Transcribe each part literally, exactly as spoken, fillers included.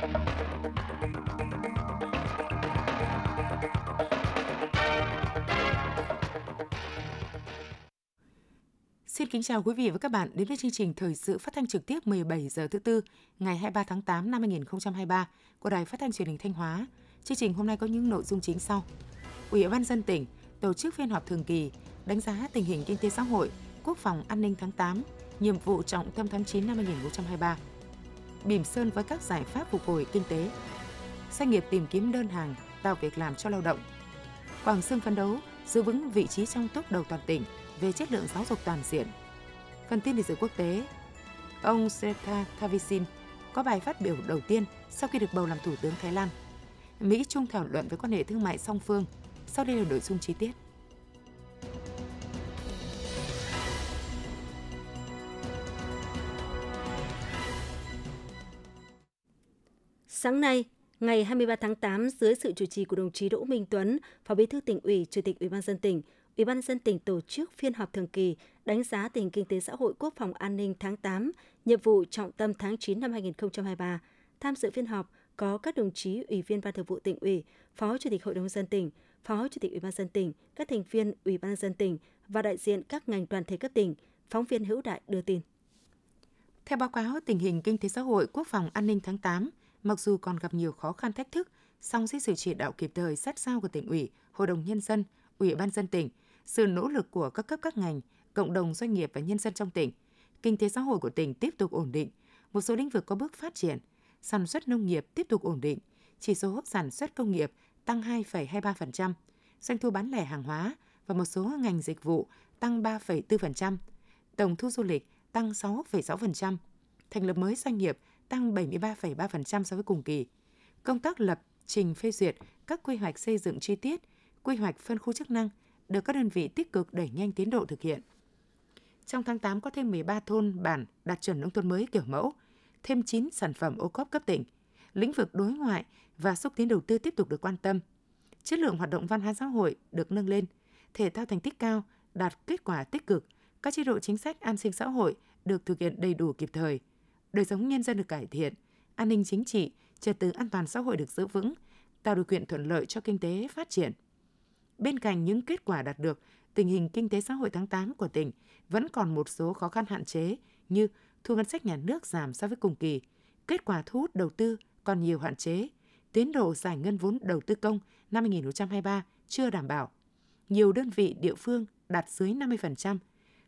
Xin kính chào quý vị và các bạn đến với chương trình thời sự phát thanh trực tiếp mười bảy giờ thứ tư ngày hai mươi ba tháng tám năm hai nghìn không trăm hai mươi ba của Đài Phát thanh Truyền hình Thanh Hóa. Chương trình hôm nay có những nội dung chính sau: Ủy ban nhân dân tỉnh tổ chức phiên họp thường kỳ đánh giá tình hình kinh tế xã hội, quốc phòng an ninh tháng tám, nhiệm vụ trọng tâm tháng chín năm hai nghìn không trăm hai mươi ba. Bỉm Sơn với các giải pháp phục hồi kinh tế. Doanh nghiệp tìm kiếm đơn hàng, tạo việc làm cho lao động. Quảng Sơn phấn đấu giữ vững vị trí trong top đầu toàn tỉnh về chất lượng giáo dục toàn diện. Phần tin lịch sử quốc tế, ông Srettha Thavisin có bài phát biểu đầu tiên sau khi được bầu làm thủ tướng Thái Lan. Mỹ Trung thảo luận về quan hệ thương mại song phương. Sau đây là nội dung chi tiết. Sáng nay, ngày hai mươi ba tháng tám, dưới sự chủ trì của đồng chí Đỗ Minh Tuấn, Phó Bí thư Tỉnh ủy, Chủ tịch Ủy ban nhân dân tỉnh, Ủy ban nhân dân tỉnh tổ chức phiên họp thường kỳ đánh giá tình hình kinh tế xã hội, quốc phòng an ninh tháng tám, nhiệm vụ trọng tâm tháng chín năm hai nghìn không trăm hai mươi ba. Tham dự phiên họp có các đồng chí Ủy viên Ban Thường vụ Tỉnh ủy, Phó Chủ tịch Hội đồng nhân dân tỉnh, Phó Chủ tịch Ủy ban nhân dân tỉnh, các thành viên Ủy ban nhân dân tỉnh và đại diện các ngành đoàn thể cấp tỉnh. Phóng viên Hữu Đại đưa tin. Theo báo cáo tình hình kinh tế xã hội, quốc phòng an ninh tháng tám, mặc dù còn gặp nhiều khó khăn thách thức, song dưới sự chỉ đạo kịp thời sát sao của Tỉnh ủy, Hội đồng nhân dân, Ủy ban nhân dân tỉnh, sự nỗ lực của các cấp các ngành, cộng đồng doanh nghiệp và nhân dân trong tỉnh, kinh tế xã hội của tỉnh tiếp tục ổn định, một số lĩnh vực có bước phát triển, sản xuất nông nghiệp tiếp tục ổn định, chỉ số sản xuất công nghiệp tăng hai phẩy hai mươi ba phần trăm, doanh thu bán lẻ hàng hóa và một số ngành dịch vụ tăng ba phẩy bốn phần trăm, tổng thu du lịch tăng sáu phẩy sáu phần trăm, thành lập mới doanh nghiệp tăng bảy mươi ba phẩy ba phần trăm so với cùng kỳ. Công tác lập, trình phê duyệt các quy hoạch xây dựng chi tiết, quy hoạch phân khu chức năng được các đơn vị tích cực đẩy nhanh tiến độ thực hiện. Trong tháng tám có thêm mười ba thôn bản đạt chuẩn nông thôn mới kiểu mẫu, thêm chín sản phẩm ô cốp cấp tỉnh. Lĩnh vực đối ngoại và xúc tiến đầu tư tiếp tục được quan tâm. Chất lượng hoạt động văn hóa xã hội được nâng lên, thể thao thành tích cao, đạt kết quả tích cực, các chế độ chính sách an sinh xã hội được thực hiện đầy đủ kịp thời. Đời sống nhân dân được cải thiện, an ninh chính trị, trật tự an toàn xã hội được giữ vững, tạo điều kiện thuận lợi cho kinh tế phát triển. Bên cạnh những kết quả đạt được, tình hình kinh tế xã hội tháng tám của tỉnh vẫn còn một số khó khăn hạn chế như thu ngân sách nhà nước giảm so với cùng kỳ, kết quả thu hút đầu tư còn nhiều hạn chế, tiến độ giải ngân vốn đầu tư công năm hai nghìn không trăm hai mươi ba chưa đảm bảo. Nhiều đơn vị địa phương đạt dưới năm mươi phần trăm,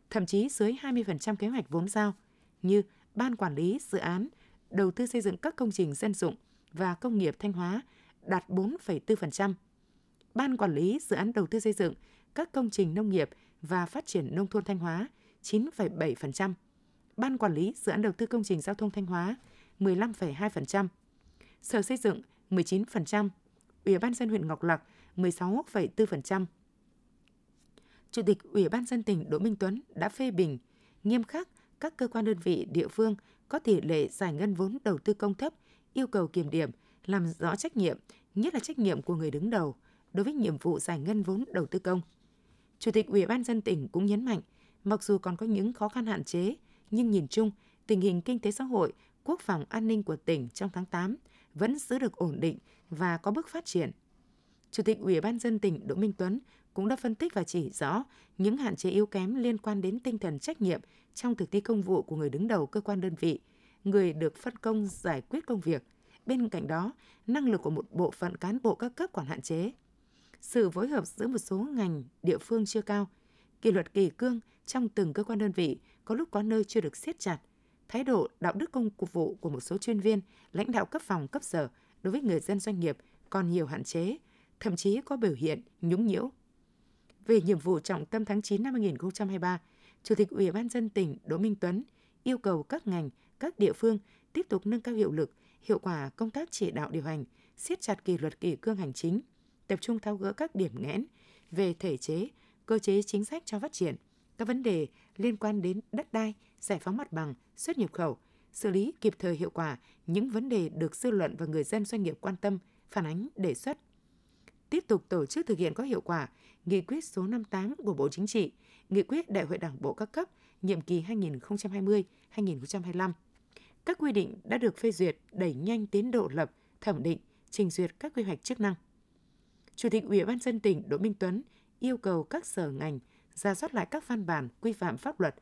thậm chí dưới hai mươi phần trăm kế hoạch vốn giao như Ban Quản lý Dự án Đầu tư xây dựng các công trình dân dụng và công nghiệp Thanh Hóa đạt bốn phẩy bốn phần trăm. Ban Quản lý Dự án Đầu tư xây dựng các công trình nông nghiệp và phát triển nông thôn Thanh Hóa chín phẩy bảy phần trăm. Ban Quản lý Dự án Đầu tư công trình giao thông Thanh Hóa mười lăm phẩy hai phần trăm. Sở Xây dựng mười chín phần trăm. Ủy ban nhân dân huyện Ngọc Lặc mười sáu phẩy bốn phần trăm. Chủ tịch Ủy ban nhân dân tỉnh Đỗ Minh Tuấn đã phê bình nghiêm khắc các cơ quan đơn vị địa phương có tỷ lệ giải ngân vốn đầu tư công thấp, yêu cầu kiểm điểm, làm rõ trách nhiệm, nhất là trách nhiệm của người đứng đầu đối với nhiệm vụ giải ngân vốn đầu tư công. Chủ tịch Ủy ban nhân dân tỉnh cũng nhấn mạnh, mặc dù còn có những khó khăn hạn chế, nhưng nhìn chung, tình hình kinh tế xã hội, quốc phòng an ninh của tỉnh trong tháng tám vẫn giữ được ổn định và có bước phát triển. Chủ tịch Ủy ban nhân dân tỉnh Đỗ Minh Tuấn cũng đã phân tích và chỉ rõ những hạn chế yếu kém liên quan đến tinh thần trách nhiệm trong thực thi công vụ của người đứng đầu cơ quan đơn vị, người được phân công giải quyết công việc. Bên cạnh đó, năng lực của một bộ phận cán bộ các cấp còn hạn chế. Sự phối hợp giữa một số ngành địa phương chưa cao, kỷ luật kỷ cương trong từng cơ quan đơn vị có lúc có nơi chưa được siết chặt, thái độ đạo đức công vụ của một số chuyên viên, lãnh đạo cấp phòng, cấp sở đối với người dân doanh nghiệp còn nhiều hạn chế, thậm chí có biểu hiện nhũng nhiễu. Về nhiệm vụ trọng tâm tháng chín năm hai nghìn không trăm hai mươi ba, Chủ tịch Ủy ban nhân dân tỉnh Đỗ Minh Tuấn yêu cầu các ngành, các địa phương tiếp tục nâng cao hiệu lực, hiệu quả công tác chỉ đạo điều hành, siết chặt kỷ luật kỷ cương hành chính, tập trung tháo gỡ các điểm nghẽn về thể chế, cơ chế chính sách cho phát triển, các vấn đề liên quan đến đất đai, giải phóng mặt bằng, xuất nhập khẩu, xử lý kịp thời hiệu quả những vấn đề được dư luận và người dân doanh nghiệp quan tâm, phản ánh, đề xuất. Tiếp tục tổ chức thực hiện có hiệu quả Nghị quyết số năm mươi tám của Bộ Chính trị, Nghị quyết Đại hội Đảng bộ các cấp nhiệm kỳ hai nghìn không trăm hai mươi đến hai nghìn không trăm hai mươi lăm, các quy định đã được phê duyệt đẩy nhanh tiến độ lập, thẩm định, trình duyệt các quy hoạch chức năng. Chủ tịch Ủy ban nhân dân tỉnh Đỗ Minh Tuấn yêu cầu các sở ngành rà soát lại các văn bản quy phạm pháp luật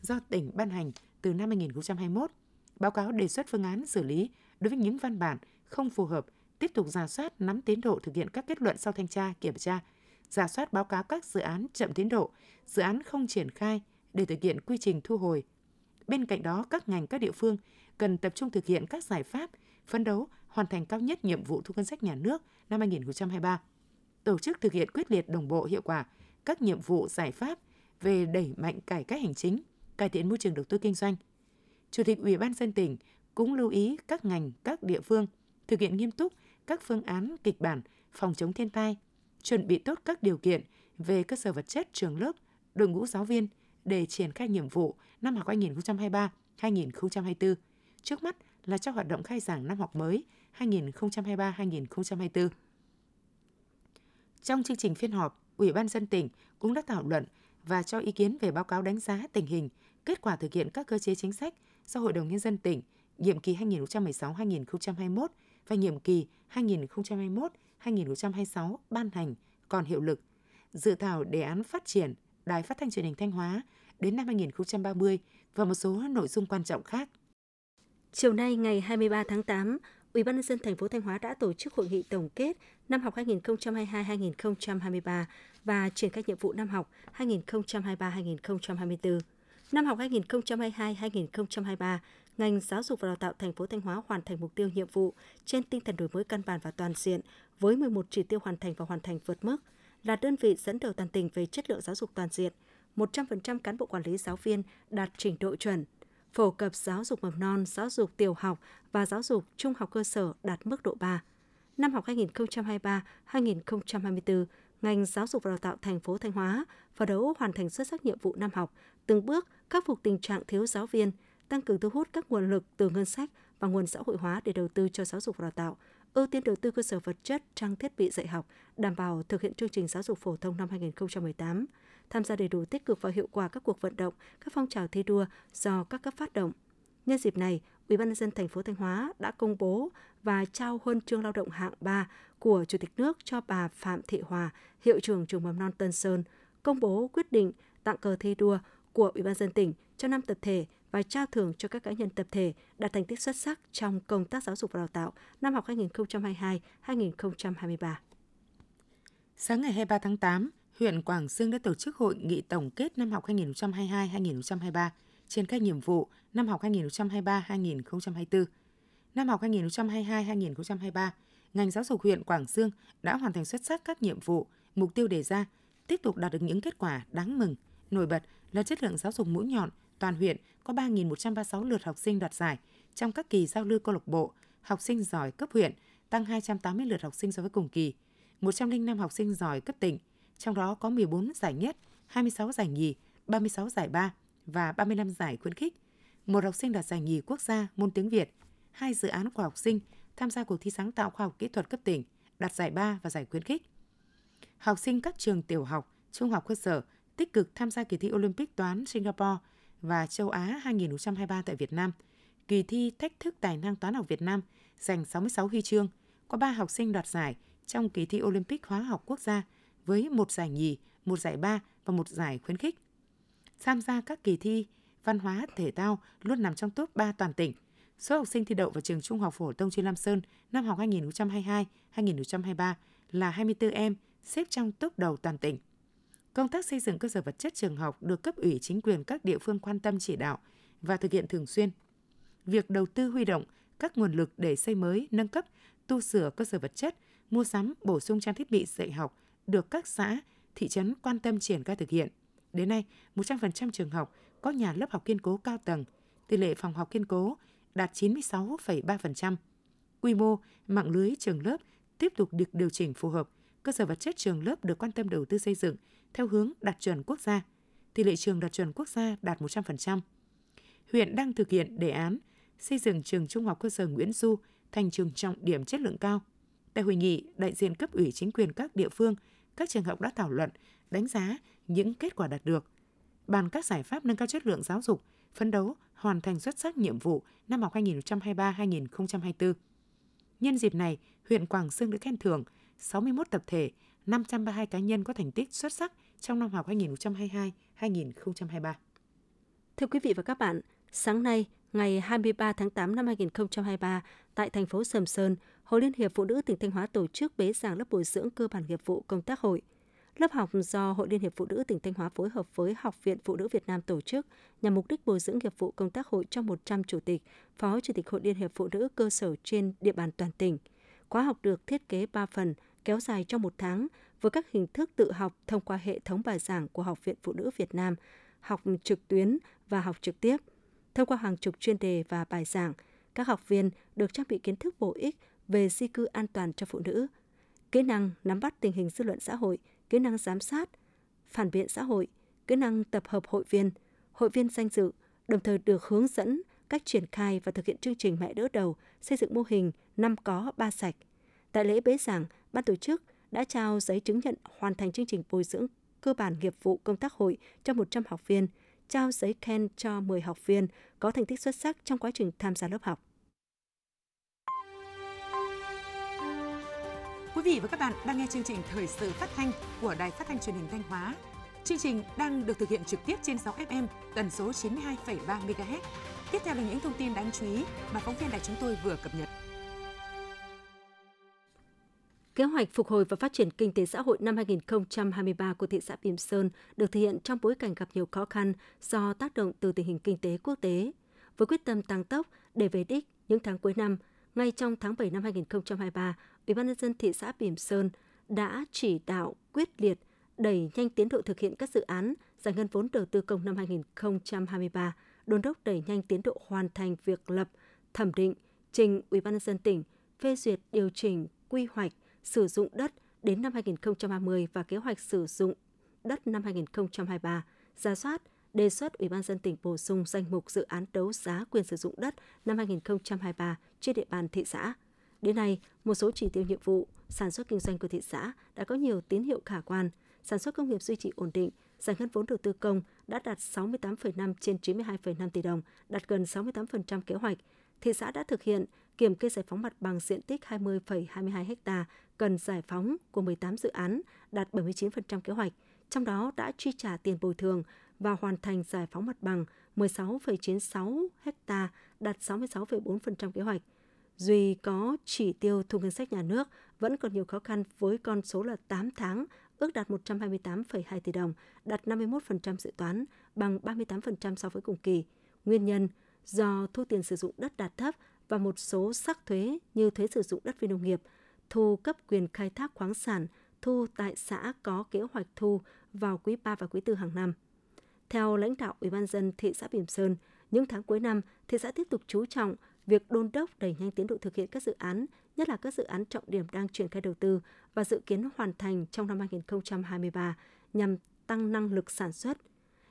do tỉnh ban hành từ năm hai nghìn không trăm hai mươi mốt, báo cáo đề xuất phương án xử lý đối với những văn bản không phù hợp, tiếp tục rà soát nắm tiến độ thực hiện các kết luận sau thanh tra kiểm tra, rà soát báo cáo các dự án chậm tiến độ, dự án không triển khai để thực hiện quy trình thu hồi. Bên cạnh đó, các ngành các địa phương cần tập trung thực hiện các giải pháp, phấn đấu hoàn thành cao nhất nhiệm vụ thu ngân sách nhà nước năm hai nghìn không trăm hai mươi ba, tổ chức thực hiện quyết liệt, đồng bộ, hiệu quả các nhiệm vụ giải pháp về đẩy mạnh cải cách hành chính, cải thiện môi trường đầu tư kinh doanh. Chủ tịch Ủy ban nhân dân tỉnh cũng lưu ý các ngành, các địa phương thực hiện nghiêm túc các phương án kịch bản phòng chống thiên tai, chuẩn bị tốt các điều kiện về cơ sở vật chất, trường lớp, đội ngũ giáo viên để triển khai nhiệm vụ năm học hai nghìn không trăm hai mươi ba hai nghìn không trăm hai mươi bốn. Trước mắt là cho hoạt động khai giảng năm học mới hai nghìn không trăm hai mươi ba hai nghìn không trăm hai mươi bốn. Trong chương trình phiên họp, Ủy ban nhân dân tỉnh cũng đã thảo luận và cho ý kiến về báo cáo đánh giá tình hình, kết quả thực hiện các cơ chế chính sách do Hội đồng nhân dân tỉnh nhiệm kỳ hai nghìn không trăm mười sáu hai nghìn không trăm hai mươi mốt và nhiệm kỳ hai nghìn không trăm hai mươi mốt hai nghìn không trăm hai mươi sáu ban hành còn hiệu lực. Dự thảo đề án phát triển Đài Phát thanh Truyền hình Thanh Hóa đến năm hai nghìn không trăm ba mươi và một số nội dung quan trọng khác. Chiều nay ngày hai mươi ba tháng tám, Ủy ban nhân dân thành phố Thanh Hóa đã tổ chức hội nghị tổng kết năm học hai nghìn không trăm hai mươi hai hai nghìn không trăm hai mươi ba và triển khai nhiệm vụ năm học hai nghìn không trăm hai mươi ba hai nghìn không trăm hai mươi bốn. Năm học hai nghìn không trăm hai mươi hai hai nghìn không trăm hai mươi ba, ngành giáo dục và đào tạo thành phố Thanh Hóa hoàn thành mục tiêu nhiệm vụ trên tinh thần đổi mới căn bản và toàn diện với mười một chỉ tiêu hoàn thành và hoàn thành vượt mức, là đơn vị dẫn đầu toàn tỉnh về chất lượng giáo dục toàn diện, một trăm phần trăm cán bộ quản lý giáo viên đạt trình độ chuẩn, phổ cập giáo dục mầm non, giáo dục tiểu học và giáo dục trung học cơ sở đạt mức độ ba. Năm học hai nghìn không trăm hai mươi ba hai nghìn không trăm hai mươi bốn, ngành giáo dục và đào tạo thành phố Thanh Hóa phấn đấu hoàn thành xuất sắc nhiệm vụ năm học, từng bước khắc phục tình trạng thiếu giáo viên, tăng cường thu hút các nguồn lực từ ngân sách và nguồn xã hội hóa để đầu tư cho giáo dục và đào tạo, ưu tiên đầu tư cơ sở vật chất, trang thiết bị dạy học, đảm bảo thực hiện chương trình giáo dục phổ thông năm hai nghìn không trăm mười tám, tham gia đầy đủ tích cực và hiệu quả các cuộc vận động, các phong trào thi đua do các cấp phát động. Nhân dịp này, Ủy ban nhân dân thành phố Thanh Hóa đã công bố và trao huân chương lao động hạng ba của Chủ tịch nước cho bà Phạm Thị Hòa, hiệu trưởng trường mầm non Tân Sơn, công bố quyết định tặng cờ thi đua của Ủy ban nhân dân tỉnh cho năm tập thể và trao thưởng cho các cá nhân tập thể đạt thành tích xuất sắc trong công tác giáo dục và đào tạo năm học hai nghìn không trăm hai mươi hai hai nghìn không trăm hai mươi ba. Sáng ngày hai mươi ba tháng tám, huyện Quảng Sơn đã tổ chức hội nghị tổng kết năm học hai nghìn không trăm hai mươi hai hai nghìn không trăm hai mươi ba, triển khai nhiệm vụ năm học hai nghìn không trăm hai mươi ba hai nghìn không trăm hai mươi bốn. Năm học hai nghìn không trăm hai mươi hai hai nghìn không trăm hai mươi ba, ngành giáo dục huyện Quảng Sơn đã hoàn thành xuất sắc các nhiệm vụ, mục tiêu đề ra, tiếp tục đạt được những kết quả đáng mừng. Nổi bật là chất lượng giáo dục mũi nhọn, toàn huyện có ba nghìn một trăm ba mươi sáu lượt học sinh đoạt giải trong các kỳ giao lưu câu lạc bộ, học sinh giỏi cấp huyện tăng hai trăm tám mươi lượt học sinh so với cùng kỳ, một trăm lẻ năm học sinh giỏi cấp tỉnh, trong đó có mười bốn giải nhất, hai mươi sáu giải nhì, ba mươi sáu giải ba và ba mươi lăm giải khuyến khích, một học sinh đoạt giải nhì quốc gia môn tiếng Việt, hai dự án của học sinh tham gia cuộc thi sáng tạo khoa học kỹ thuật cấp tỉnh đạt giải ba và giải khuyến khích. Học sinh các trường tiểu học, trung học cơ sở tích cực tham gia kỳ thi Olympic toán Singapore và châu Á hai nghìn không trăm hai mươi ba tại Việt Nam, kỳ thi thách thức tài năng toán học Việt Nam giành sáu mươi sáu huy chương, có ba học sinh đoạt giải trong kỳ thi Olympic hóa học quốc gia với một giải nhì, một giải ba và một giải khuyến khích. Tham gia các kỳ thi văn hóa thể thao luôn nằm trong top ba toàn tỉnh. Số học sinh thi đậu vào trường Trung học phổ thông chuyên Lam Sơn năm học hai nghìn không trăm hai mươi hai hai nghìn không trăm hai mươi ba là hai mươi tư em, xếp trong top đầu toàn tỉnh. Công tác xây dựng cơ sở vật chất trường học được cấp ủy chính quyền các địa phương quan tâm chỉ đạo và thực hiện thường xuyên. Việc đầu tư huy động các nguồn lực để xây mới, nâng cấp, tu sửa cơ sở vật chất, mua sắm, bổ sung trang thiết bị dạy học được các xã, thị trấn quan tâm triển khai thực hiện. Đến nay, một trăm phần trăm trường học có nhà lớp học kiên cố cao tầng, tỷ lệ phòng học kiên cố đạt chín mươi sáu phẩy ba phần trăm. Quy mô, mạng lưới trường lớp tiếp tục được điều chỉnh phù hợp, cơ sở vật chất trường lớp được quan tâm đầu tư xây dựng theo hướng đạt chuẩn quốc gia, tỷ lệ trường đạt chuẩn quốc gia đạt một trăm phần trăm. Huyện đang thực hiện đề án xây dựng trường Trung học cơ sở Nguyễn Du thành trường trọng điểm chất lượng cao. Tại hội nghị, đại diện cấp ủy chính quyền các địa phương, các trường học đã thảo luận, đánh giá những kết quả đạt được, bàn các giải pháp nâng cao chất lượng giáo dục, phấn đấu hoàn thành xuất sắc nhiệm vụ năm học hai nghìn không trăm hai mươi ba - hai nghìn không trăm hai mươi tư. Nhân dịp này, huyện Quảng Sơn được khen thưởng sáu mươi mốt tập thể, năm trăm ba mươi hai cá nhân có thành tích xuất sắc trong năm học hai nghìn không trăm hai mươi hai - hai nghìn không trăm hai mươi ba. Thưa quý vị và các bạn, sáng nay, ngày hai mươi ba tháng tám năm hai nghìn không trăm hai mươi ba, tại thành phố Sầm Sơn, Hội Liên hiệp Phụ nữ tỉnh Thanh Hóa tổ chức bế giảng lớp bồi dưỡng cơ bản nghiệp vụ công tác hội. Lớp học do Hội Liên hiệp Phụ nữ tỉnh Thanh Hóa phối hợp với Học viện Phụ nữ Việt Nam tổ chức nhằm mục đích bồi dưỡng nghiệp vụ công tác hội cho một trăm chủ tịch, phó chủ tịch Hội Liên hiệp Phụ nữ cơ sở trên địa bàn toàn tỉnh. Khóa học được thiết kế ba phần, kéo dài trong một tháng, với các hình thức tự học thông qua hệ thống bài giảng của Học viện Phụ nữ Việt Nam, học trực tuyến và học trực tiếp. Thông qua hàng chục chuyên đề và bài giảng, các học viên được trang bị kiến thức bổ ích về di cư an toàn cho phụ nữ, kỹ năng nắm bắt tình hình dư luận xã hội, kỹ năng giám sát, phản biện xã hội, kỹ năng tập hợp hội viên, hội viên danh dự, đồng thời được hướng dẫn cách triển khai và thực hiện chương trình mẹ đỡ đầu, xây dựng mô hình năm có ba sạch. Tại lễ bế giảng, ban tổ chức đã trao giấy chứng nhận hoàn thành chương trình bồi dưỡng cơ bản nghiệp vụ công tác hội cho một trăm học viên, trao giấy khen cho mười học viên có thành tích xuất sắc trong quá trình tham gia lớp học. Quý vị và các bạn đang nghe chương trình Thời sự phát thanh của Đài Phát thanh Truyền hình Thanh Hóa. Chương trình đang được thực hiện trực tiếp trên sáu ép em, tần số chín mươi hai phẩy ba mê ga héc. Tiếp theo là những thông tin đáng chú ý mà phóng viên đài chúng tôi vừa cập nhật. Kế hoạch phục hồi và phát triển kinh tế xã hội năm hai nghìn không trăm hai mươi ba của thị xã Bỉm Sơn được thực hiện trong bối cảnh gặp nhiều khó khăn do tác động từ tình hình kinh tế quốc tế. Với quyết tâm tăng tốc để về đích những tháng cuối năm, ngay trong tháng bảy năm hai nghìn không trăm hai mươi ba, Ủy ban nhân dân thị xã Bỉm Sơn đã chỉ đạo quyết liệt đẩy nhanh tiến độ thực hiện các dự án giải ngân vốn đầu tư công năm hai nghìn không trăm hai mươi ba, đôn đốc đẩy nhanh tiến độ hoàn thành việc lập, thẩm định, trình Ủy ban nhân dân tỉnh phê duyệt điều chỉnh quy hoạch sử dụng đất đến năm hai nghìn không trăm ba mươi và kế hoạch sử dụng đất năm hai nghìn không trăm hai mươi ba, rà soát, đề xuất Ủy ban nhân dân tỉnh bổ sung danh mục dự án đấu giá quyền sử dụng đất năm hai nghìn không trăm hai mươi ba trên địa bàn thị xã. Đến nay, một số chỉ tiêu nhiệm vụ sản xuất kinh doanh của thị xã đã có nhiều tín hiệu khả quan, sản xuất công nghiệp duy trì ổn định, giải ngân vốn đầu tư công đã đạt sáu mươi tám phẩy năm trên chín mươi hai phẩy năm tỷ đồng, đạt gần sáu mươi tám phần trăm kế hoạch. Thị xã đã thực hiện kiểm kê giải phóng mặt bằng diện tích hai mươi phẩy hai mươi hai ha, cần giải phóng của mười tám dự án, đạt bảy mươi chín phần trăm kế hoạch, trong đó đã chi trả tiền bồi thường và hoàn thành giải phóng mặt bằng mười sáu phẩy chín mươi sáu ha, đạt sáu mươi sáu phẩy bốn phần trăm kế hoạch. Duy có chỉ tiêu thu ngân sách nhà nước vẫn còn nhiều khó khăn với con số là tám tháng, ước đạt một trăm hai mươi tám phẩy hai tỷ đồng, đạt năm mươi mốt phần trăm dự toán, bằng ba mươi tám phần trăm so với cùng kỳ. Nguyên nhân do thu tiền sử dụng đất đạt thấp và một số sắc thuế như thuế sử dụng đất phi nông nghiệp, thu cấp quyền khai thác khoáng sản, thu tại xã có kế hoạch thu vào quý ba và quý tư hàng năm. Theo lãnh đạo Ủy ban nhân dân thị xã Bỉm Sơn, những tháng cuối năm, thị xã tiếp tục chú trọng việc đôn đốc đẩy nhanh tiến độ thực hiện các dự án, nhất là các dự án trọng điểm đang triển khai đầu tư và dự kiến hoàn thành trong năm hai nghìn không trăm hai mươi ba nhằm tăng năng lực sản xuất.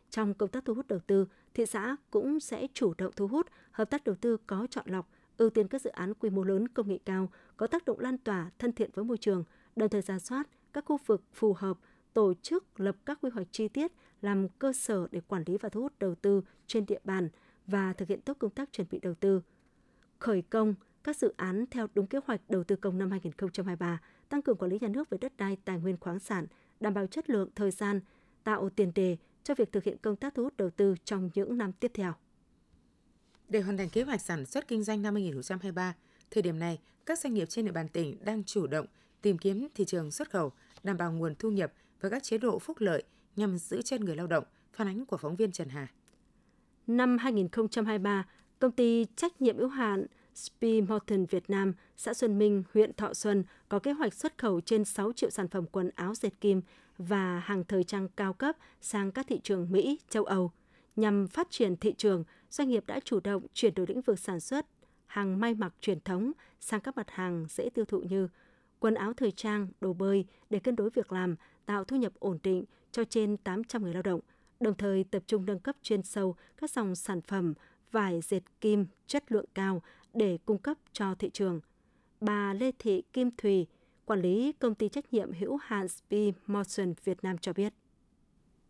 Trong công tác thu hút đầu tư, thị xã cũng sẽ chủ động thu hút, hợp tác đầu tư có chọn lọc, ưu tiên các dự án quy mô lớn công nghệ cao, có tác động lan tỏa thân thiện với môi trường, đồng thời rà soát các khu vực phù hợp, tổ chức lập các quy hoạch chi tiết, làm cơ sở để quản lý và thu hút đầu tư trên địa bàn và thực hiện tốt công tác chuẩn bị đầu tư. Khởi công các dự án theo đúng kế hoạch đầu tư công năm hai nghìn không trăm hai mươi ba, tăng cường quản lý nhà nước về đất đai, tài nguyên khoáng sản, đảm bảo chất lượng, thời gian, tạo tiền đề cho việc thực hiện công tác thu hút đầu tư trong những năm tiếp theo. Để hoàn thành kế hoạch sản xuất kinh doanh năm hai nghìn không trăm hai mươi ba, thời điểm này, các doanh nghiệp trên địa bàn tỉnh đang chủ động tìm kiếm thị trường xuất khẩu, đảm bảo nguồn thu nhập và các chế độ phúc lợi nhằm giữ chân người lao động, phản ánh của phóng viên Trần Hà. Năm hai nghìn không trăm hai mươi ba, công ty trách nhiệm hữu hạn Spymotion Việt Nam, xã Xuân Minh, huyện Thọ Xuân có kế hoạch xuất khẩu trên sáu triệu sản phẩm quần áo dệt kim và hàng thời trang cao cấp sang các thị trường Mỹ, châu Âu. Nhằm phát triển thị trường, doanh nghiệp đã chủ động chuyển đổi lĩnh vực sản xuất hàng may mặc truyền thống sang các mặt hàng dễ tiêu thụ như quần áo thời trang, đồ bơi để cân đối việc làm, tạo thu nhập ổn định cho trên tám trăm người lao động, đồng thời tập trung nâng cấp chuyên sâu các dòng sản phẩm vải dệt kim chất lượng cao để cung cấp cho thị trường. Bà Lê Thị Kim Thùy, quản lý công ty trách nhiệm hữu hạn Spymotion Việt Nam cho biết.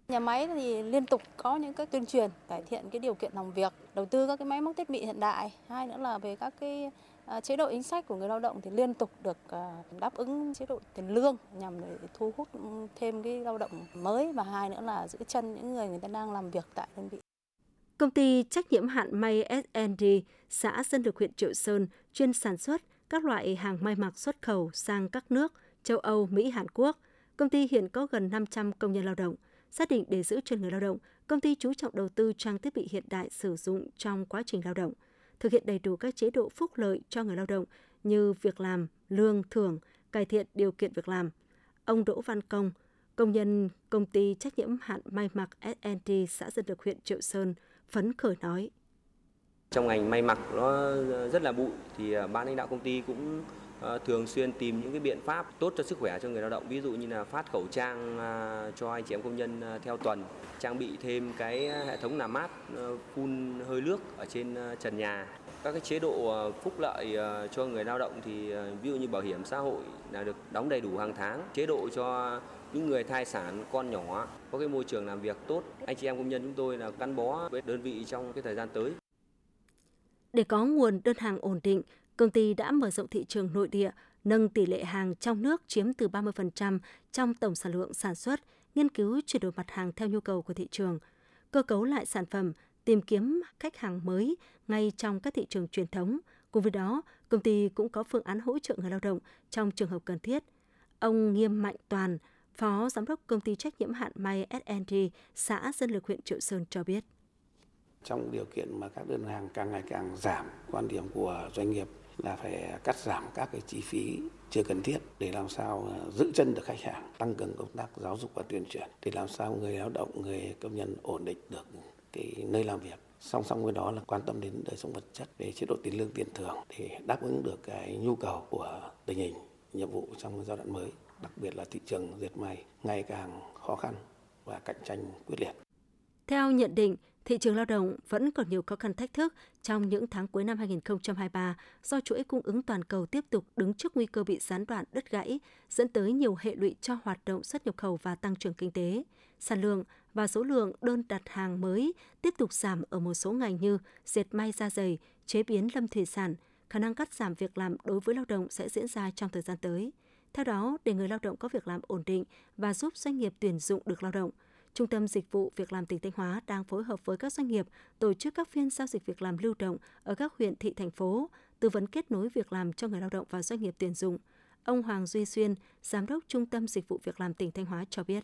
Nhà máy thì liên tục có những cái tuyên truyền cải thiện cái điều kiện làm việc, đầu tư các cái máy móc thiết bị hiện đại. Hai nữa là về các cái chế độ chính sách của người lao động thì liên tục được đáp ứng chế độ tiền lương nhằm để thu hút thêm cái lao động mới, và hai nữa là giữ chân những người người ta đang làm việc tại đơn vị. Công ty trách nhiệm hạn may ét en đê, xã Sơn Lộc, huyện Triệu Sơn chuyên sản xuất các loại hàng may mặc xuất khẩu sang các nước châu Âu, Mỹ, Hàn Quốc. Công ty hiện có gần năm trăm công nhân lao động. Xác định để giữ chân người lao động, công ty chú trọng đầu tư trang thiết bị hiện đại sử dụng trong quá trình lao động, thực hiện đầy đủ các chế độ phúc lợi cho người lao động như việc làm, lương, thưởng, cải thiện điều kiện việc làm. Ông Đỗ Văn Công, công nhân công ty trách nhiệm hạn may mặc ét en đê xã Dân Lực, huyện Triệu Sơn, phấn khởi nói. Trong ngành may mặc nó rất là bụi, thì ban lãnh đạo công ty cũng thường xuyên tìm những cái biện pháp tốt cho sức khỏe cho người lao động, ví dụ như là phát khẩu trang cho anh chị em công nhân theo tuần, trang bị thêm cái hệ thống làm mát phun hơi nước ở trên trần nhà. Các cái chế độ phúc lợi cho người lao động thì ví dụ như bảo hiểm xã hội là được đóng đầy đủ hàng tháng, chế độ cho những người thai sản, con nhỏ có cái môi trường làm việc tốt. Anh chị em công nhân chúng tôi là gắn bó với đơn vị trong cái thời gian tới. Để có nguồn đơn hàng ổn định, công ty đã mở rộng thị trường nội địa, nâng tỷ lệ hàng trong nước chiếm từ ba mươi phần trăm trong tổng sản lượng sản xuất, nghiên cứu chuyển đổi mặt hàng theo nhu cầu của thị trường, cơ cấu lại sản phẩm, tìm kiếm khách hàng mới ngay trong các thị trường truyền thống. Cùng với đó, công ty cũng có phương án hỗ trợ người lao động trong trường hợp cần thiết. Ông Nghiêm Mạnh Toàn, Phó Giám đốc Công ty Trách nhiệm hạn May ét en đê, xã Dân Lực, huyện Triệu Sơn cho biết. Trong điều kiện mà các đơn hàng càng ngày càng giảm, quan điểm của doanh nghiệp là phải cắt giảm các cái chi phí chưa cần thiết để làm sao giữ chân được khách hàng, tăng cường công tác giáo dục và tuyên truyền để làm sao người lao động, người công nhân ổn định được cái nơi làm việc. Song song với đó là quan tâm đến đời sống vật chất, về chế độ tiền lương, tiền thưởng để đáp ứng được cái nhu cầu của tình hình, nhiệm vụ trong giai đoạn mới, đặc biệt là thị trường dệt may ngày càng khó khăn và cạnh tranh quyết liệt. Theo nhận định, thị trường lao động vẫn còn nhiều khó khăn thách thức trong những tháng cuối năm hai không hai ba do chuỗi cung ứng toàn cầu tiếp tục đứng trước nguy cơ bị gián đoạn, đứt gãy, dẫn tới nhiều hệ lụy cho hoạt động xuất nhập khẩu và tăng trưởng kinh tế. Sản lượng và số lượng đơn đặt hàng mới tiếp tục giảm ở một số ngành như dệt may, da giày, chế biến, lâm thủy sản. Khả năng cắt giảm việc làm đối với lao động sẽ diễn ra trong thời gian tới. Theo đó, để người lao động có việc làm ổn định và giúp doanh nghiệp tuyển dụng được lao động, Trung tâm Dịch vụ Việc làm tỉnh Thanh Hóa đang phối hợp với các doanh nghiệp tổ chức các phiên giao dịch việc làm lưu động ở các huyện, thị, thành phố, tư vấn kết nối việc làm cho người lao động và doanh nghiệp tuyển dụng. Ông Hoàng Duy Xuyên, Giám đốc Trung tâm Dịch vụ Việc làm tỉnh Thanh Hóa cho biết.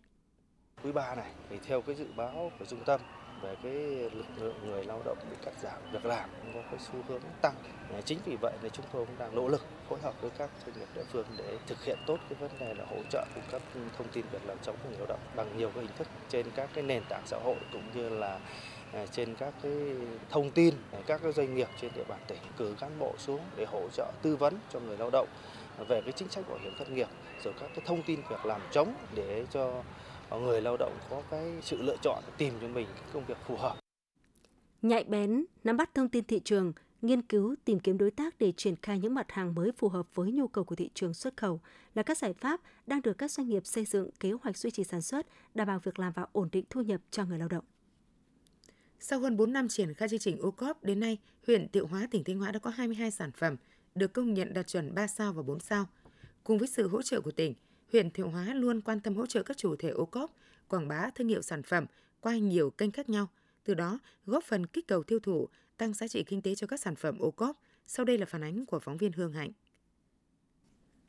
Quý ba này, thì theo cái dự báo của trung tâm về cái lực lượng người lao động bị cắt giảm việc làm cũng có cái xu hướng tăng. Chính vì vậy thì chúng tôi cũng đang nỗ lực phối hợp với các doanh nghiệp địa phương để thực hiện tốt cái vấn đề là hỗ trợ cung cấp thông tin việc làm cho người lao động bằng nhiều cái hình thức trên các cái nền tảng xã hội cũng như là trên các cái thông tin các cái doanh nghiệp trên địa bàn tỉnh cử cán bộ xuống để hỗ trợ tư vấn cho người lao động về cái chính sách bảo hiểm thất nghiệp, rồi các cái thông tin việc làm trống để cho người lao động có cái sự lựa chọn tìm cho mình cái công việc phù hợp. Nhạy bén, nắm bắt thông tin thị trường, nghiên cứu tìm kiếm đối tác để triển khai những mặt hàng mới phù hợp với nhu cầu của thị trường xuất khẩu là các giải pháp đang được các doanh nghiệp xây dựng kế hoạch duy trì sản xuất, đảm bảo việc làm và ổn định thu nhập cho người lao động. Sau hơn bốn năm triển khai chương trình ô cốp, đến nay, huyện Thiệu Hóa, tỉnh Thanh Hóa đã có hai mươi hai sản phẩm được công nhận đạt chuẩn ba sao và bốn sao. Cùng với sự hỗ trợ của tỉnh, huyện Thiệu Hóa luôn quan tâm hỗ trợ các chủ thể ô cốp, quảng bá thương hiệu sản phẩm qua nhiều kênh khác nhau, từ đó góp phần kích cầu tiêu thụ, tăng giá trị kinh tế cho các sản phẩm ô cốp. Sau đây là phản ánh của phóng viên Hương Hạnh.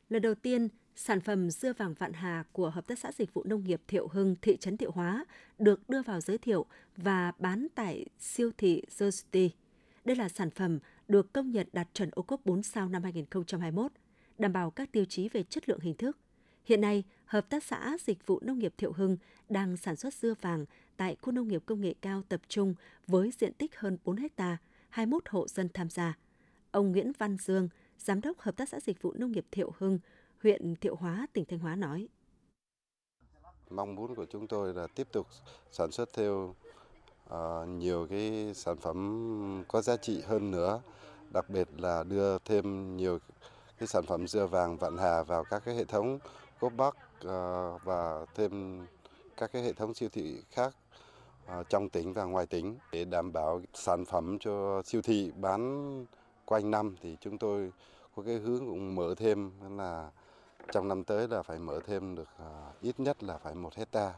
Lần đầu tiên, sản phẩm dưa vàng Vạn Hà của Hợp tác xã Dịch vụ Nông nghiệp Thiệu Hưng, thị trấn Thiệu Hóa được đưa vào giới thiệu và bán tại siêu thị Zositi. Đây là sản phẩm được công nhận đạt chuẩn ô cốp bốn sao năm hai không hai mốt, đảm bảo các tiêu chí về chất lượng, hình thức. Hiện nay, Hợp tác xã Dịch vụ Nông nghiệp Thiệu Hưng đang sản xuất dưa vàng tại khu nông nghiệp công nghệ cao tập trung với diện tích hơn bốn héc ta, hai mươi mốt hộ dân tham gia. Ông Nguyễn Văn Dương, Giám đốc Hợp tác xã Dịch vụ Nông nghiệp Thiệu Hưng, huyện Thiệu Hóa, tỉnh Thanh Hóa nói. Mong muốn của chúng tôi là tiếp tục sản xuất theo uh, nhiều cái sản phẩm có giá trị hơn nữa, đặc biệt là đưa thêm nhiều cái sản phẩm dưa vàng Vạn Hà vào các cái hệ thống cốp bóc và thêm các cái hệ thống siêu thị khác trong tỉnh và ngoài tỉnh để đảm bảo sản phẩm cho siêu thị bán quanh năm, thì chúng tôi có cái hướng cũng mở thêm, là trong năm tới là phải mở thêm được ít nhất là phải một hectare.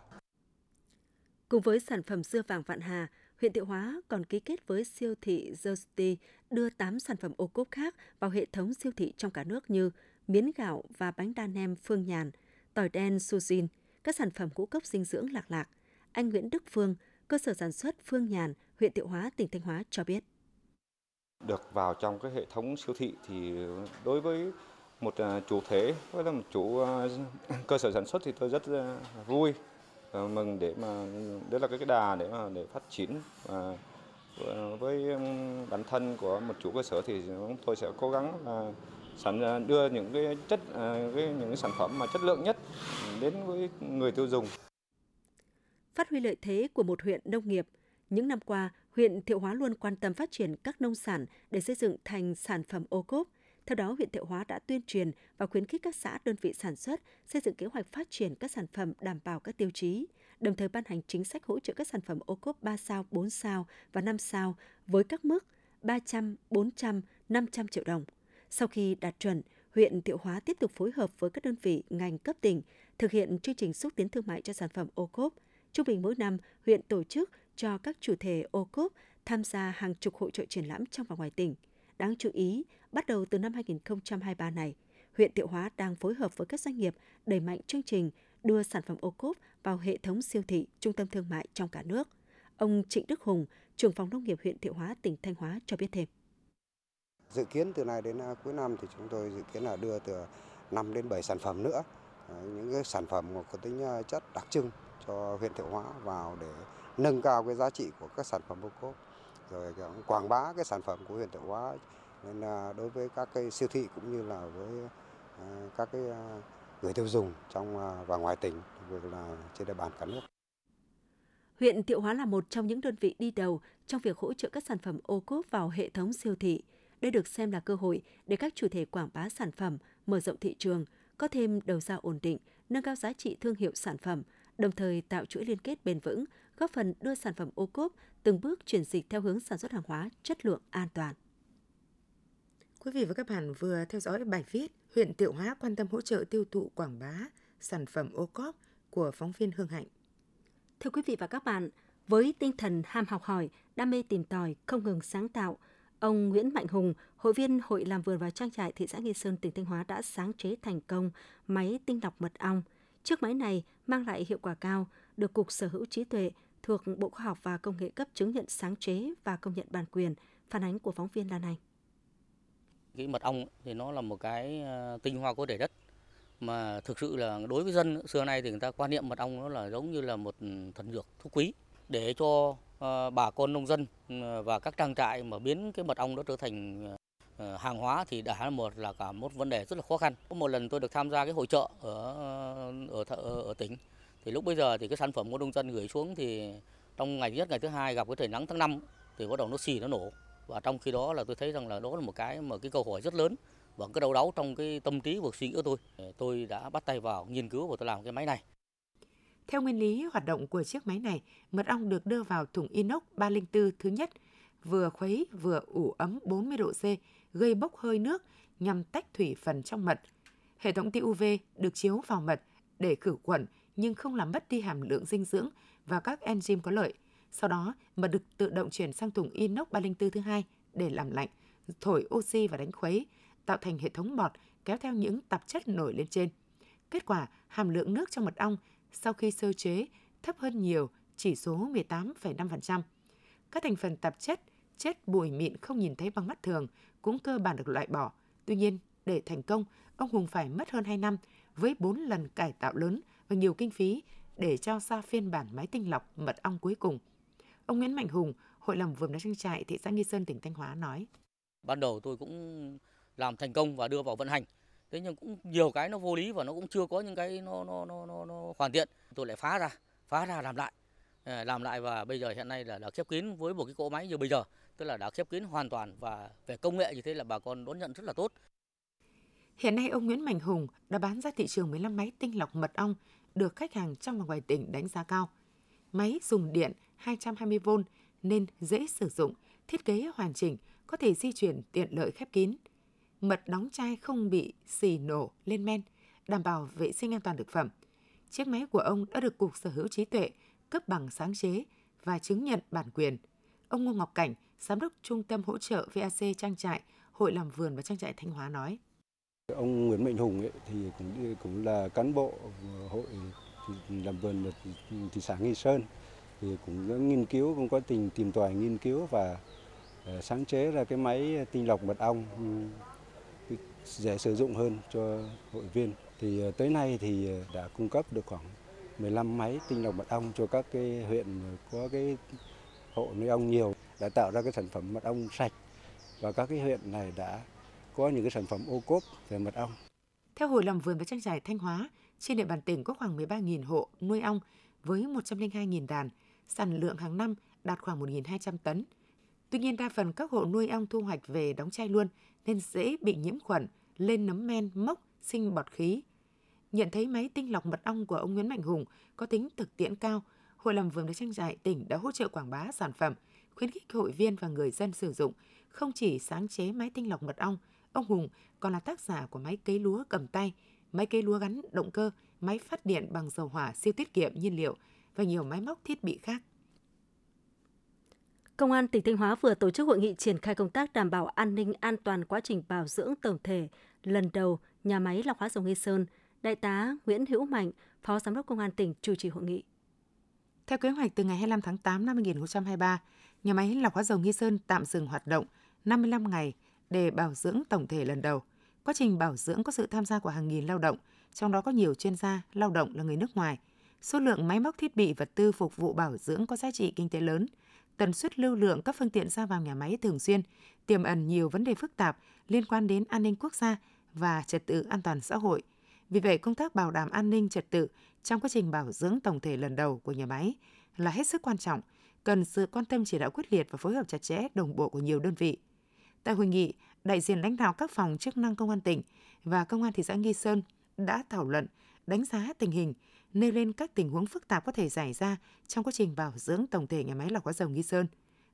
Cùng với sản phẩm dưa vàng Vạn Hà, huyện Thiệu Hóa còn ký kết với siêu thị Zositi đưa tám sản phẩm ô cốp khác vào hệ thống siêu thị trong cả nước như miến gạo và bánh đa nem Phương Nhàn, tỏi đen Sujin, các sản phẩm ngũ cốc dinh dưỡng Lạc Lạc. Anh Nguyễn Đức Phương, cơ sở sản xuất Phương Nhàn, huyện Thiệu Hóa, tỉnh Thanh Hóa cho biết. Được vào trong cái hệ thống siêu thị thì đối với một chủ thể, với là một chủ cơ sở sản xuất thì tôi rất vui, mừng để mà đó là cái đà để mà để phát triển. Và với bản thân của một chủ cơ sở thì chúng tôi sẽ cố gắng sản đưa những cái chất cái những cái sản phẩm mà chất lượng nhất đến với người tiêu dùng. Phát huy lợi thế của một huyện nông nghiệp, những năm qua, huyện Thiệu Hóa luôn quan tâm phát triển các nông sản để xây dựng thành sản phẩm ô cốp. Theo đó, huyện Thiệu Hóa đã tuyên truyền và khuyến khích các xã, đơn vị sản xuất xây dựng kế hoạch phát triển các sản phẩm đảm bảo các tiêu chí, đồng thời ban hành chính sách hỗ trợ các sản phẩm ô cốp ba sao, bốn sao và năm sao với các mức ba trăm, bốn trăm, năm trăm triệu đồng. Sau khi đạt chuẩn, huyện Thiệu Hóa tiếp tục phối hợp với các đơn vị ngành cấp tỉnh thực hiện chương trình xúc tiến thương mại cho sản phẩm ô cốp. Trung bình mỗi năm, huyện tổ chức cho các chủ thể ô cốp tham gia hàng chục hội chợ triển lãm trong và ngoài tỉnh. Đáng chú ý, bắt đầu từ năm hai nghìn không trăm hai mươi ba này, huyện Thiệu Hóa đang phối hợp với các doanh nghiệp đẩy mạnh chương trình đưa sản phẩm ô cốp vào hệ thống siêu thị, trung tâm thương mại trong cả nước. Ông Trịnh Đức Hùng, trưởng phòng nông nghiệp huyện Thiệu Hóa, tỉnh Thanh Hóa cho biết thêm. Dự kiến từ nay đến cuối năm thì chúng tôi dự kiến là đưa từ năm đến bảy sản phẩm nữa, những cái sản phẩm có tính chất đặc trưng cho huyện Thiệu Hóa vào để nâng cao cái giá trị của các sản phẩm ô cốp, rồi quảng bá cái sản phẩm của huyện Thiệu Hóa nên là đối với các cái siêu thị cũng như là với các cái người tiêu dùng trong và ngoài tỉnh, việc là trên địa bàn cả nước. Huyện Thiệu Hóa là một trong những đơn vị đi đầu trong việc hỗ trợ các sản phẩm ô cốp vào hệ thống siêu thị. Đây được xem là cơ hội để các chủ thể quảng bá sản phẩm, mở rộng thị trường, có thêm đầu ra ổn định, nâng cao giá trị thương hiệu sản phẩm, đồng thời tạo chuỗi liên kết bền vững, góp phần đưa sản phẩm ô cốp từng bước chuyển dịch theo hướng sản xuất hàng hóa chất lượng an toàn. Quý vị và các bạn vừa theo dõi bài viết huyện Thiệu Hóa quan tâm hỗ trợ tiêu thụ quảng bá sản phẩm ô cốp của phóng viên Hương Hạnh. Thưa quý vị và các bạn, với tinh thần ham học hỏi, đam mê tìm tòi, không ngừng sáng tạo, ông Nguyễn Mạnh Hùng, hội viên Hội làm vườn và trang trại thị xã Nghi Sơn, tỉnh Thanh Hóa đã sáng chế thành công máy tinh lọc mật ong. Chiếc máy này mang lại hiệu quả cao, được Cục Sở hữu trí tuệ thuộc Bộ Khoa học và Công nghệ cấp chứng nhận sáng chế và công nhận bản quyền. Phản ánh của phóng viên Lan Anh. Cái mật ong thì nó là một cái tinh hoa của rễ đất, mà thực sự là đối với dân xưa nay thì người ta quan niệm mật ong nó là giống như là một thần dược thuốc quý, để cho bà con nông dân và các trang trại mà biến cái mật ong đó trở thành hàng hóa thì đã một là cả một vấn đề rất là khó khăn. Một lần tôi được tham gia cái hội chợ ở ở ở, ở tỉnh, thì lúc bây giờ thì cái sản phẩm của nông dân gửi xuống thì trong ngày thứ nhất, ngày thứ hai gặp cái trời nắng tháng năm thì bắt đầu nó xì, nó nổ, và trong khi đó là tôi thấy rằng là đó là một cái mà cái câu hỏi rất lớn và cái đầu đáu trong cái tâm trí và suy nghĩ của tôi. Tôi đã bắt tay vào nghiên cứu và tôi làm cái máy này. Theo nguyên lý hoạt động của chiếc máy này, mật ong được đưa vào thùng inox ba không bốn thứ nhất, vừa khuấy vừa ủ ấm bốn mươi độ C, gây bốc hơi nước nhằm tách thủy phần trong mật. Hệ thống tia u vê được chiếu vào mật để khử khuẩn nhưng không làm mất đi hàm lượng dinh dưỡng và các enzyme có lợi. Sau đó, mật được tự động chuyển sang thùng inox ba không bốn thứ hai để làm lạnh, thổi oxy và đánh khuấy, tạo thành hệ thống bọt kéo theo những tạp chất nổi lên trên. Kết quả, hàm lượng nước trong mật ong sau khi sơ chế thấp hơn nhiều, chỉ số mười tám phẩy năm phần trăm. Các thành phần tạp chất, chết bụi mịn không nhìn thấy bằng mắt thường cũng cơ bản được loại bỏ. Tuy nhiên, để thành công, ông Hùng phải mất hơn hai năm với bốn lần cải tạo lớn và nhiều kinh phí để cho ra phiên bản máy tinh lọc mật ong cuối cùng. Ông Nguyễn Mạnh Hùng, Hội làm vườn và trang trại thị xã Nghi Sơn, tỉnh Thanh Hóa nói: Ban đầu tôi cũng làm thành công và đưa vào vận hành. Thế nhưng cũng nhiều cái nó vô lý và nó cũng chưa có những cái nó nó nó nó, nó hoàn thiện. Tôi lại phá ra, phá ra làm lại. làm lại và bây giờ hiện nay là đã khép kín với một cái cỗ máy như bây giờ, tức là đã khép kín hoàn toàn và về công nghệ như thế là bà con đón nhận rất là tốt. Hiện nay ông Nguyễn Mạnh Hùng đã bán ra thị trường mười lăm máy tinh lọc mật ong được khách hàng trong và ngoài tỉnh đánh giá cao. Máy dùng điện hai trăm hai mươi vôn nên dễ sử dụng, thiết kế hoàn chỉnh, có thể di chuyển tiện lợi khép kín. Mật đóng chai không bị xì nổ lên men, đảm bảo vệ sinh an toàn thực phẩm. Chiếc máy của ông đã được Cục Sở hữu trí tuệ cấp bằng sáng chế và chứng nhận bản quyền. Ông Ngô Ngọc Cảnh, Giám đốc Trung tâm hỗ trợ vê a xê Trang trại, Hội làm vườn và Trang trại Thanh Hóa nói. Ông Nguyễn Mạnh Hùng ấy thì cũng cũng là cán bộ hội làm vườn ở thị xã Nghi Sơn, thì cũng nghiên cứu, cũng có tình tìm tòi nghiên cứu và sáng chế ra cái máy tinh lọc mật ong dễ sử dụng hơn cho hội viên. Thì tới nay thì đã cung cấp được khoảng mười lăm máy tinh lọc mật ong cho các cái huyện có cái hộ nuôi ong nhiều, đã tạo ra cái sản phẩm mật ong sạch, và các cái huyện này đã có những cái sản phẩm ô cốp về mật ong. Theo Hội làm vườn và Trang trại Thanh Hóa, trên địa bàn tỉnh có khoảng mười ba nghìn hộ nuôi ong với một trăm linh hai nghìn đàn, sản lượng hàng năm đạt khoảng một nghìn hai trăm tấn. Tuy nhiên, đa phần các hộ nuôi ong thu hoạch về đóng chai luôn nên dễ bị nhiễm khuẩn, lên nấm men, mốc, sinh bọt khí. Nhận thấy máy tinh lọc mật ong của ông Nguyễn Mạnh Hùng có tính thực tiễn cao, Hội làm vườn và Trang trại tỉnh đã hỗ trợ quảng bá sản phẩm, khuyến khích hội viên và người dân sử dụng. Không chỉ sáng chế máy tinh lọc mật ong, ông Hùng còn là tác giả của máy cấy lúa cầm tay, máy cấy lúa gắn động cơ, máy phát điện bằng dầu hỏa siêu tiết kiệm nhiên liệu và nhiều máy móc thiết bị khác. Công an tỉnh Thanh Hóa vừa tổ chức hội nghị triển khai công tác đảm bảo an ninh an toàn quá trình bảo dưỡng tổng thể lần đầu nhà máy lọc hóa dầu Nghi Sơn. Đại tá Nguyễn Hữu Mạnh, Phó Giám đốc Công an tỉnh chủ trì hội nghị. Theo kế hoạch, từ ngày hai mươi lăm tháng tám năm hai nghìn không trăm hai mươi ba, nhà máy lọc hóa dầu Nghi Sơn tạm dừng hoạt động năm mươi lăm ngày để bảo dưỡng tổng thể lần đầu. Quá trình bảo dưỡng có sự tham gia của hàng nghìn lao động, trong đó có nhiều chuyên gia, lao động là người nước ngoài. Số lượng máy móc, thiết bị, vật tư phục vụ bảo dưỡng có giá trị kinh tế lớn. Tần suất, lưu lượng các phương tiện ra vào nhà máy thường xuyên, tiềm ẩn nhiều vấn đề phức tạp liên quan đến an ninh quốc gia và trật tự an toàn xã hội. Vì vậy, công tác bảo đảm an ninh trật tự trong quá trình bảo dưỡng tổng thể lần đầu của nhà máy là hết sức quan trọng, cần sự quan tâm chỉ đạo quyết liệt và phối hợp chặt chẽ, đồng bộ của nhiều đơn vị. Tại hội nghị, đại diện lãnh đạo các phòng chức năng Công an tỉnh và Công an thị xã Nghi Sơn đã thảo luận, đánh giá tình hình, nêu lên các tình huống phức tạp có thể xảy ra trong quá trình bảo dưỡng tổng thể nhà máy lọc hóa dầu Nghi Sơn.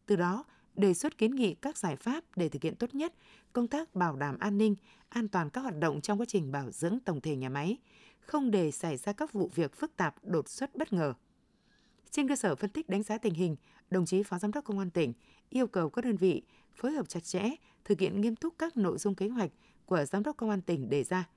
Từ đó, đề xuất kiến nghị các giải pháp để thực hiện tốt nhất công tác bảo đảm an ninh, an toàn các hoạt động trong quá trình bảo dưỡng tổng thể nhà máy, không để xảy ra các vụ việc phức tạp, đột xuất, bất ngờ. Trên cơ sở phân tích đánh giá tình hình, đồng chí Phó Giám đốc Công an tỉnh yêu cầu các đơn vị phối hợp chặt chẽ, thực hiện nghiêm túc các nội dung kế hoạch của Giám đốc Công an tỉnh đề ra.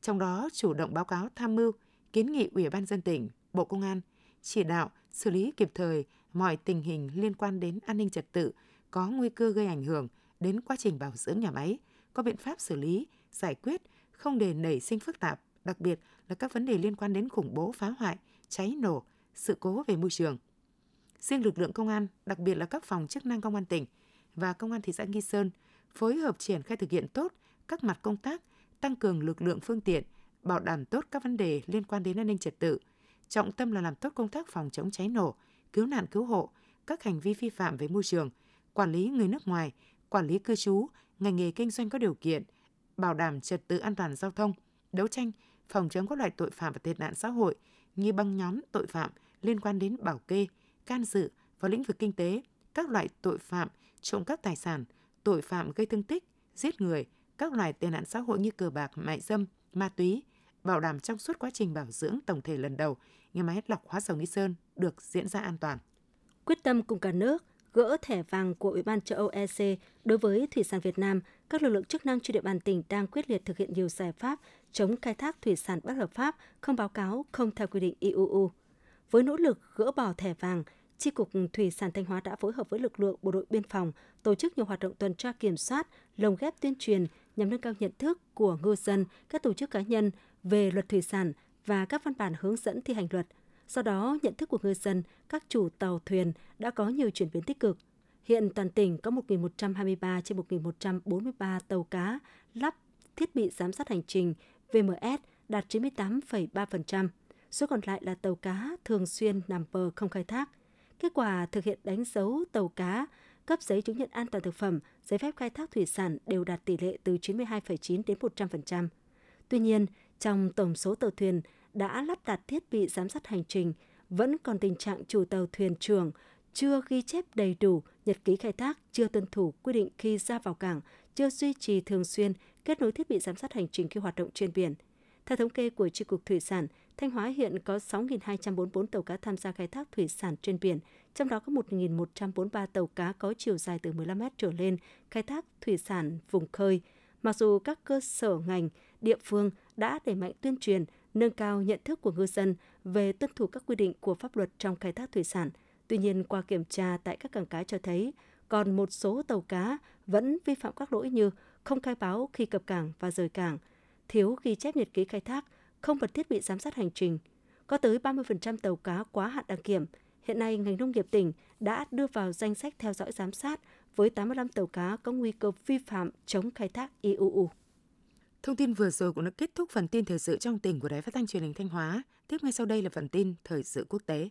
Trong đó, chủ động báo cáo, tham mưu, kiến nghị Ủy ban nhân dân tỉnh, Bộ Công an, chỉ đạo, xử lý kịp thời mọi tình hình liên quan đến an ninh trật tự có nguy cơ gây ảnh hưởng đến quá trình bảo dưỡng nhà máy, có biện pháp xử lý, giải quyết, không để nảy sinh phức tạp, đặc biệt là các vấn đề liên quan đến khủng bố, phá hoại, cháy nổ, sự cố về môi trường. Riêng lực lượng công an, đặc biệt là các phòng chức năng Công an tỉnh và Công an thị xã Nghi Sơn phối hợp triển khai thực hiện tốt các mặt công tác, tăng cường lực lượng phương tiện, bảo đảm tốt các vấn đề liên quan đến an ninh trật tự, trọng tâm là làm tốt công tác phòng chống cháy nổ, cứu nạn cứu hộ, các hành vi vi phạm về môi trường, quản lý người nước ngoài, quản lý cư trú, ngành nghề kinh doanh có điều kiện, bảo đảm trật tự an toàn giao thông, đấu tranh, phòng chống các loại tội phạm và tệ nạn xã hội như băng nhóm tội phạm liên quan đến bảo kê, can dự vào lĩnh vực kinh tế, các loại tội phạm trộm cắp tài sản, tội phạm gây thương tích, giết người, các loại tệ nạn xã hội như cờ bạc, mại dâm, ma túy, bảo đảm trong suốt quá trình bảo dưỡng tổng thể lần đầu, nhà máy lọc hóa dầu Nghi Sơn được diễn ra an toàn. Quyết tâm cùng cả nước gỡ thẻ vàng của Ủy ban châu Âu E C đối với thủy sản Việt Nam, các lực lượng chức năng trên địa bàn tỉnh đang quyết liệt thực hiện nhiều giải pháp chống khai thác thủy sản bất hợp pháp, không báo cáo, không theo quy định i u u. Với nỗ lực gỡ bỏ thẻ vàng, Chi cục Thủy sản Thanh Hóa đã phối hợp với lực lượng bộ đội biên phòng tổ chức nhiều hoạt động tuần tra kiểm soát, lồng ghép tuyên truyền nhằm nâng cao nhận thức của ngư dân, các tổ chức cá nhân về luật thủy sản và các văn bản hướng dẫn thi hành luật. Do đó, nhận thức của ngư dân, các chủ tàu thuyền đã có nhiều chuyển biến tích cực. Hiện toàn tỉnh có một nghìn một trăm hai mươi ba trên một nghìn một trăm bốn mươi ba tàu cá lắp thiết bị giám sát hành trình vê em ét, đạt chín mươi tám phẩy ba phần trăm. Số còn lại là tàu cá thường xuyên nằm bờ không khai thác. Kết quả thực hiện đánh dấu tàu cá, cấp giấy chứng nhận an toàn thực phẩm, giấy phép khai thác thủy sản đều đạt tỷ lệ từ chín mươi hai phẩy chín đến một trăm phần trăm. Tuy nhiên, trong tổng số tàu thuyền đã lắp đặt thiết bị giám sát hành trình, vẫn còn tình trạng chủ tàu thuyền trưởng chưa ghi chép đầy đủ nhật ký khai thác, chưa tuân thủ quy định khi ra vào cảng, chưa duy trì thường xuyên kết nối thiết bị giám sát hành trình khi hoạt động trên biển. Theo thống kê của Chi cục Thủy sản, Thanh Hóa hiện có sáu nghìn hai trăm bốn mươi bốn tàu cá tham gia khai thác thủy sản trên biển, trong đó có một nghìn một trăm bốn mươi ba tàu cá có chiều dài từ mười lăm mét trở lên khai thác thủy sản vùng khơi. Mặc dù các cơ sở ngành, địa phương đã đẩy mạnh tuyên truyền, nâng cao nhận thức của ngư dân về tuân thủ các quy định của pháp luật trong khai thác thủy sản, tuy nhiên qua kiểm tra tại các cảng cá cho thấy còn một số tàu cá vẫn vi phạm các lỗi như không khai báo khi cập cảng và rời cảng, thiếu ghi chép nhật ký khai thác, không bật thiết bị giám sát hành trình. Có tới ba mươi phần trăm tàu cá quá hạn đăng kiểm. Hiện nay, ngành nông nghiệp tỉnh đã đưa vào danh sách theo dõi giám sát với tám mươi lăm tàu cá có nguy cơ vi phạm chống khai thác i u u. Thông tin vừa rồi cũng đã kết thúc phần tin thời sự trong tỉnh của Đài Phát thanh Truyền hình Thanh Hóa. Tiếp ngay sau đây là phần tin thời sự quốc tế.